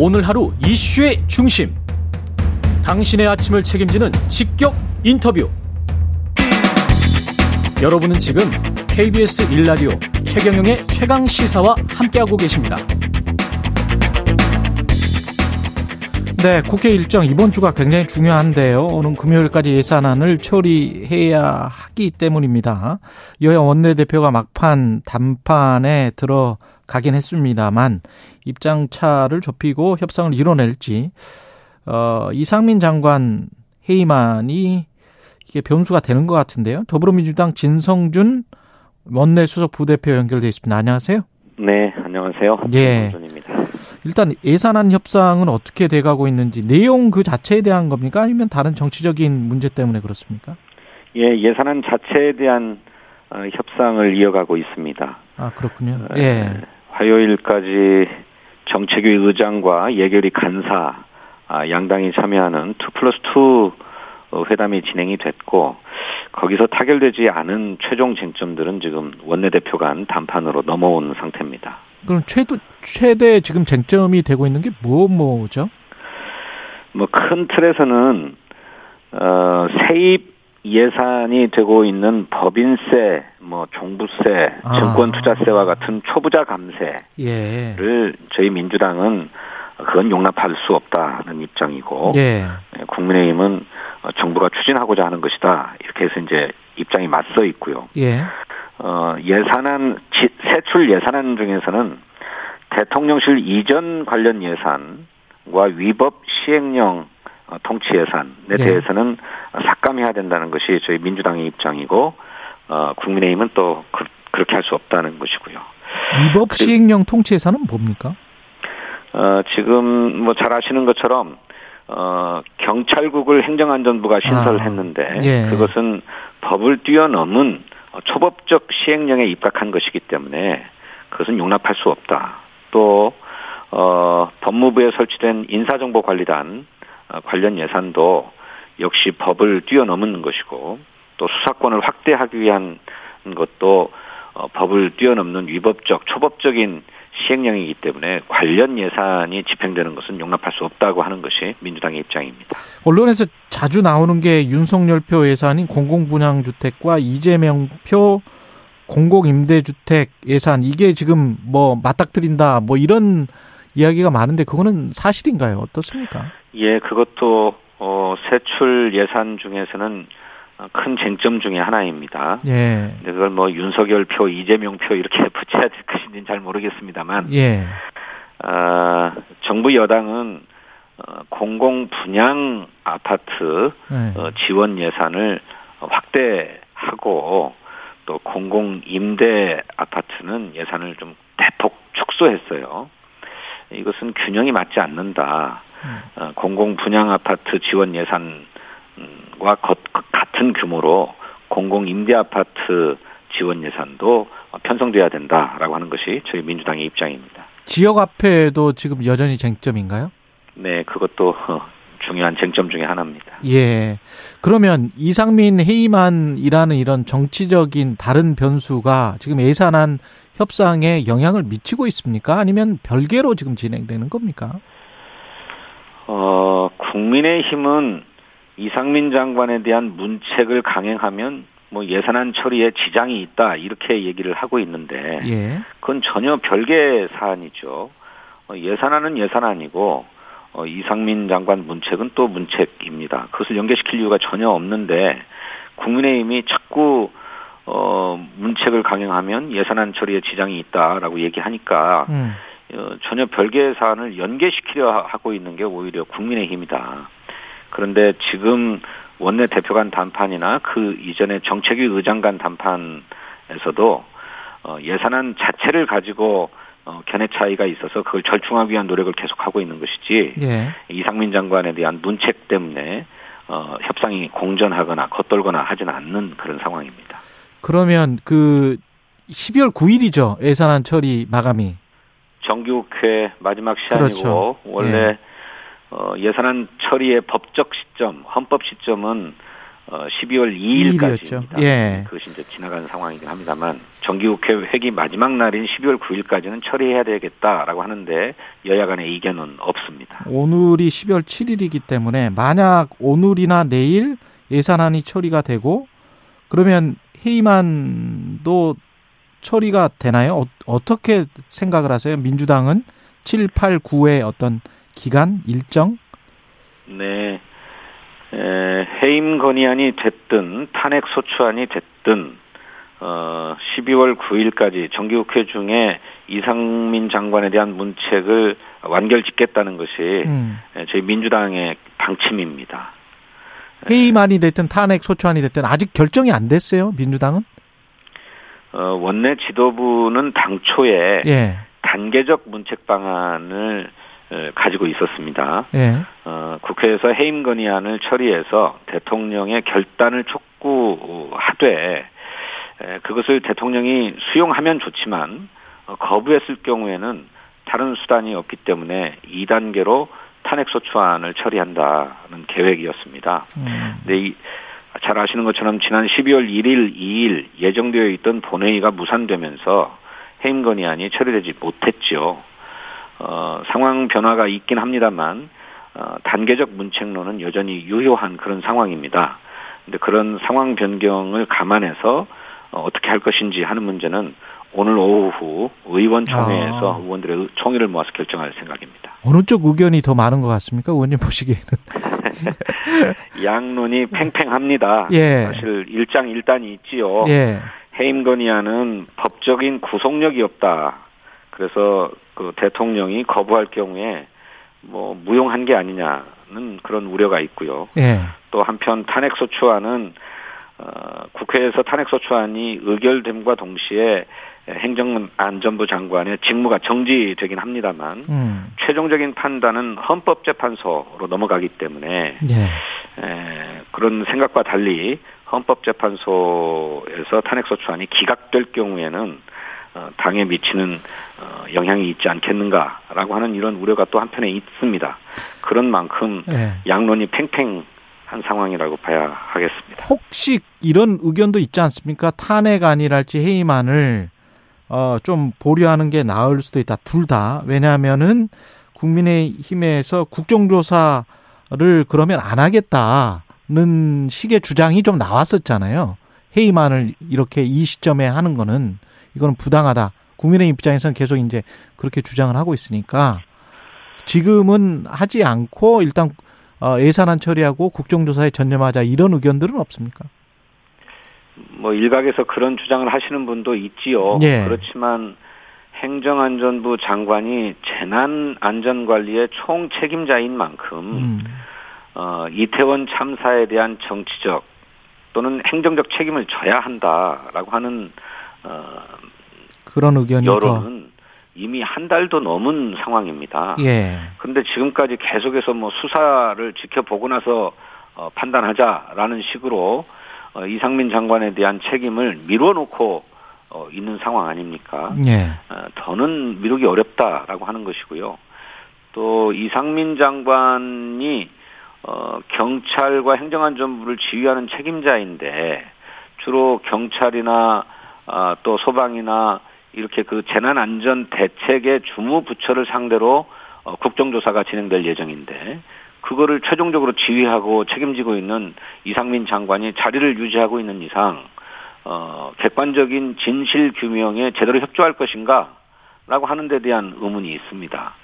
오늘 하루 이슈의 중심, 당신의 아침을 책임지는 직격 인터뷰. 여러분은 지금 KBS 1라디오 최경영의 최강시사와 함께하고 계십니다. 네, 국회 일정 이번 주가 굉장히 중요한데요. 오는 금요일까지 예산안을 처리해야 하기 때문입니다. 여야 원내대표가 막판 담판에 들어가긴 했습니다만 입장차를 좁히고 협상을 이뤄낼지 이상민 장관 해임안이 이게 변수가 되는 것 같은데요. 더불어민주당 진성준 원내 수석 부대표 연결돼 있습니다. 안녕하세요. 네, 안녕하세요. 진성준입니다. 일단 예산안 협상은 어떻게 돼가고 있는지, 내용 그 자체에 대한 겁니까? 아니면 다른 정치적인 문제 때문에 그렇습니까? 예, 예산안 자체에 대한 협상을 이어가고 있습니다. 아, 그렇군요. 예. 화요일까지 정책위 의장과 예결위 간사 양당이 참여하는 2+2 회담이 진행이 됐고, 거기서 타결되지 않은 최종 쟁점들은 지금 원내대표 간 담판으로 넘어온 상태입니다. 그럼 최대 지금 쟁점이 되고 있는 게 뭐죠? 큰 틀에서는 세입 예산이 되고 있는 법인세, 종부세, 증권투자세와 같은 초부자 감세를 저희 민주당은 그건 용납할 수 없다는 입장이고, 국민의힘은 정부가 추진하고자 하는 것이다, 이렇게 해서 이제 입장이 맞서 있고요. 예산안, 세출 예산안 중에서는 대통령실 이전 관련 예산과 위법 시행령 통치 예산에 대해서는 삭감해야 된다는 것이 저희 민주당의 입장이고, 국민의힘은 또 그렇게 할 수 없다는 것이고요. 위법 시행령 통치 예산은 뭡니까? 지금 잘 아시는 것처럼 경찰국을 행정안전부가 신설했는데 그것은 법을 뛰어넘은 초법적 시행령에 입각한 것이기 때문에 그것은 용납할 수 없다. 또 법무부에 설치된 인사정보관리단 관련 예산도 역시 법을 뛰어넘은 것이고, 또 수사권을 확대하기 위한 것도 법을 뛰어넘는 위법적, 초법적인 시행령이기 때문에 관련 예산이 집행되는 것은 용납할 수 없다고 하는 것이 민주당의 입장입니다. 언론에서 자주 나오는 게 윤석열 표 예산인 공공분양주택과 이재명 표 공공임대주택 예산, 이게 지금 맞닥뜨린다 이런 이야기가 많은데 그거는 사실인가요? 어떻습니까? 예, 그것도 세출 예산 중에서는 큰 쟁점 중에 하나입니다. 예. 근데 그걸 윤석열 표, 이재명 표 이렇게 붙여야 될 것인지는 잘 모르겠습니다만, 정부 여당은 공공 분양 아파트 지원 예산을 확대하고, 또 공공 임대 아파트는 예산을 좀 대폭 축소했어요. 이것은 균형이 맞지 않는다. 공공 분양 아파트 지원 예산과 같은 규모로 공공 임대 아파트 지원 예산도 편성돼야 된다라고 하는 것이 저희 민주당의 입장입니다. 지역 화폐도 지금 여전히 쟁점인가요? 네, 그것도 중요한 쟁점 중에 하나입니다. 예. 그러면 이상민 해임안이라는 이런 정치적인 다른 변수가 지금 예산안 협상에 영향을 미치고 있습니까? 아니면 별개로 지금 진행되는 겁니까? 국민의힘은 이상민 장관에 대한 문책을 강행하면 예산안 처리에 지장이 있다, 이렇게 얘기를 하고 있는데, 그건 전혀 별개의 사안이죠. 예산안은 예산안이고 이상민 장관 문책은 또 문책입니다. 그것을 연계시킬 이유가 전혀 없는데, 국민의힘이 자꾸 문책을 강행하면 예산안 처리에 지장이 있다라고 얘기하니까 전혀 별개의 사안을 연계시키려 하고 있는 게 오히려 국민의힘이다. 그런데 지금 원내대표 간 담판이나 그 이전에 정책위 의장 간 담판에서도 예산안 자체를 가지고 견해 차이가 있어서 그걸 절충하기 위한 노력을 계속하고 있는 것이지, 이상민 장관에 대한 문책 때문에 협상이 공전하거나 겉돌거나 하진 않는 그런 상황입니다. 그러면 그 12월 9일이죠. 예산안 처리 마감이. 정기국회 마지막 시한이고, 그렇죠. 원래 예산안 처리의 법적 시점, 헌법 시점은 12월 2일까지입니다. 예. 그것이 이제 지나간 상황이긴 합니다만 정기국회 회기 마지막 날인 12월 9일까지는 처리해야 되겠다라고 하는데 여야 간의 이견은 없습니다. 오늘이 12월 7일이기 때문에 만약 오늘이나 내일 예산안이 처리가 되고 그러면 회의만도 처리가 되나요? 어떻게 생각을 하세요? 민주당은 7, 8, 9의 어떤 기간, 일정? 네. 해임 건의안이 됐든 탄핵 소추안이 됐든 12월 9일까지 정기국회 중에 이상민 장관에 대한 문책을 완결짓겠다는 것이 저희 민주당의 방침입니다. 해임안이 됐든 탄핵 소추안이 됐든 아직 결정이 안 됐어요, 민주당은? 원내 지도부는 당초에 단계적 문책 방안을 가지고 있었습니다. 국회에서 해임 건의안을 처리해서 대통령의 결단을 촉구하되 그것을 대통령이 수용하면 좋지만 거부했을 경우에는 다른 수단이 없기 때문에 2단계로 탄핵소추안을 처리한다는 계획이었습니다. 그런데 잘 아시는 것처럼 지난 12월 1일, 2일 예정되어 있던 본회의가 무산되면서 해임 건의안이 처리되지 못했죠. 상황 변화가 있긴 합니다만 단계적 문책론은 여전히 유효한 그런 상황입니다. 그런데 그런 상황 변경을 감안해서 어떻게 할 것인지 하는 문제는 오늘 오후 의원총회에서 의원들의 총의를 모아서 결정할 생각입니다. 어느 쪽 의견이 더 많은 것 같습니까? 의원님 보시기에는. 양론이 팽팽합니다. 예. 사실 일장일단이 있지요. 예. 해임 건의안은 법적인 구속력이 없다. 그래서 그 대통령이 거부할 경우에 무용한 게 아니냐는 그런 우려가 있고요. 예. 또 한편 탄핵소추안은 국회에서 탄핵소추안이 의결됨과 동시에 행정안전부 장관의 직무가 정지되긴 합니다만 최종적인 판단은 헌법재판소로 넘어가기 때문에 그런 생각과 달리 헌법재판소에서 탄핵소추안이 기각될 경우에는 당에 미치는 영향이 있지 않겠는가라고 하는 이런 우려가 또 한편에 있습니다. 그런 만큼 양론이 팽팽한 상황이라고 봐야 하겠습니다. 혹시 이런 의견도 있지 않습니까? 탄핵안이랄지 해임안을 좀 보류하는 게 나을 수도 있다. 둘 다. 왜냐하면은 국민의힘에서 국정조사를 그러면 안 하겠다는 식의 주장이 좀 나왔었잖아요. 해임안을 이렇게 이 시점에 하는 거는. 이건 부당하다. 국민의 입장에서는 계속 이제 그렇게 주장을 하고 있으니까 지금은 하지 않고 일단 예산안 처리하고 국정조사에 전념하자 이런 의견들은 없습니까? 일각에서 그런 주장을 하시는 분도 있지요. 예. 그렇지만 행정안전부 장관이 재난안전관리의 총책임자인 만큼 이태원 참사에 대한 정치적 또는 행정적 책임을 져야 한다라고 하는 그런 의견이 여론은 이미 한 달도 넘은 상황입니다. 그런데 지금까지 계속해서 수사를 지켜보고 나서 판단하자라는 식으로 이상민 장관에 대한 책임을 미뤄놓고 있는 상황 아닙니까? 더는 미루기 어렵다라고 하는 것이고요. 또 이상민 장관이 경찰과 행정안전부를 지휘하는 책임자인데 주로 경찰이나 또 소방이나 이렇게 그 재난안전 대책의 주무부처를 상대로 국정조사가 진행될 예정인데 그거를 최종적으로 지휘하고 책임지고 있는 이상민 장관이 자리를 유지하고 있는 이상 객관적인 진실규명에 제대로 협조할 것인가라고 하는 데 대한 의문이 있습니다.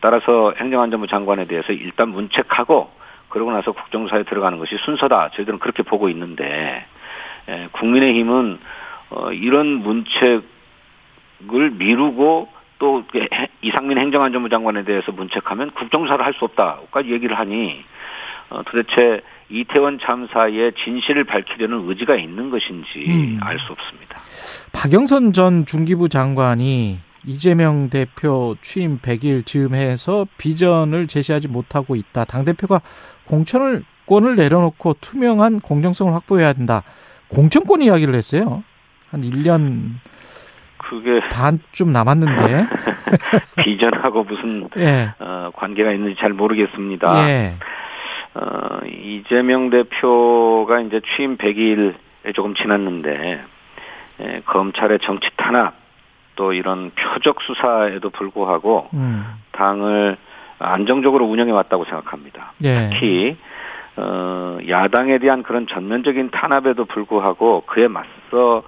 따라서 행정안전부 장관에 대해서 일단 문책하고 그러고 나서 국정조사에 들어가는 것이 순서다. 저희들은 그렇게 보고 있는데 국민의힘은 이런 문책을 미루고 또 이상민 행정안전부 장관에 대해서 문책하면 국정조사를 할 수 없다까지 얘기를 하니 도대체 이태원 참사의 진실을 밝히려는 의지가 있는 것인지 알 수 없습니다. 박영선 전 중기부 장관이 이재명 대표 취임 100일 즈음 해서 비전을 제시하지 못하고 있다. 당대표가 공천권을 내려놓고 투명한 공정성을 확보해야 된다. 공천권 이야기를 했어요. 한 1년 그게 반쯤 남았는데 비전하고 무슨 관계가 있는지 잘 모르겠습니다. 이재명 대표가 이제 취임 100일 조금 지났는데 검찰의 정치 탄압 또 이런 표적 수사에도 불구하고 당을 안정적으로 운영해 왔다고 생각합니다. 예. 특히 야당에 대한 그런 전면적인 탄압에도 불구하고 그에 맞서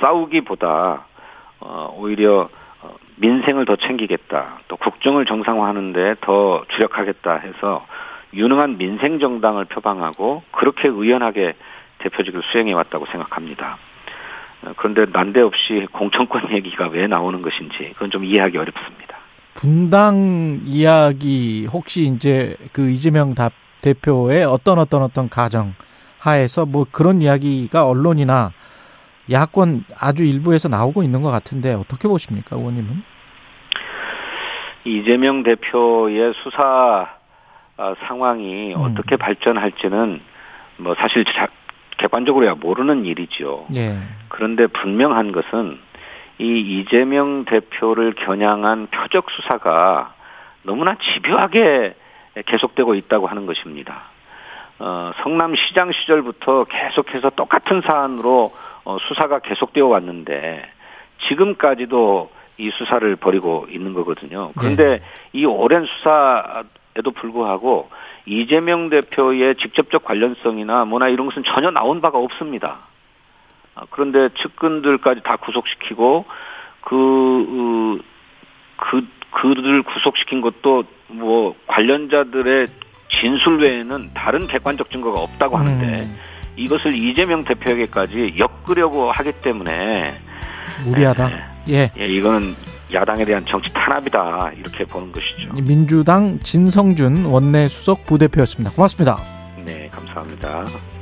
싸우기보다 오히려 민생을 더 챙기겠다, 또 국정을 정상화하는 데 더 주력하겠다 해서 유능한 민생 정당을 표방하고 그렇게 의연하게 대표직을 수행해 왔다고 생각합니다. 그런데 난데없이 공천권 얘기가 왜 나오는 것인지 그건 좀 이해하기 어렵습니다. 분당 이야기 혹시 이제 그 이재명 대표의 어떤 가정 하에서 뭐 그런 이야기가 언론이나 야권 아주 일부에서 나오고 있는 것 같은데 어떻게 보십니까, 의원님은? 이재명 대표의 수사 상황이 어떻게 발전할지는 뭐 사실 객관적으로야 모르는 일이죠. 예. 그런데 분명한 것은 이 이재명 대표를 겨냥한 표적 수사가 너무나 집요하게 계속되고 있다고 하는 것입니다. 성남시장 시절부터 계속해서 똑같은 사안으로 수사가 계속되어 왔는데 지금까지도 이 수사를 벌이고 있는 거거든요. 그런데 네. 이 오랜 수사에도 불구하고 이재명 대표의 직접적 관련성이나 뭐나 이런 것은 전혀 나온 바가 없습니다. 그런데 측근들까지 다 구속시키고 그들 구속시킨 것도 뭐 관련자들의 진술 외에는 다른 객관적 증거가 없다고 하는데 이것을 이재명 대표에게까지 엮으려고 하기 때문에 무리하다. 예, 이건 야당에 대한 정치 탄압이다 이렇게 보는 것이죠. 민주당 진성준 원내 수석 부대표였습니다. 고맙습니다. 네, 감사합니다.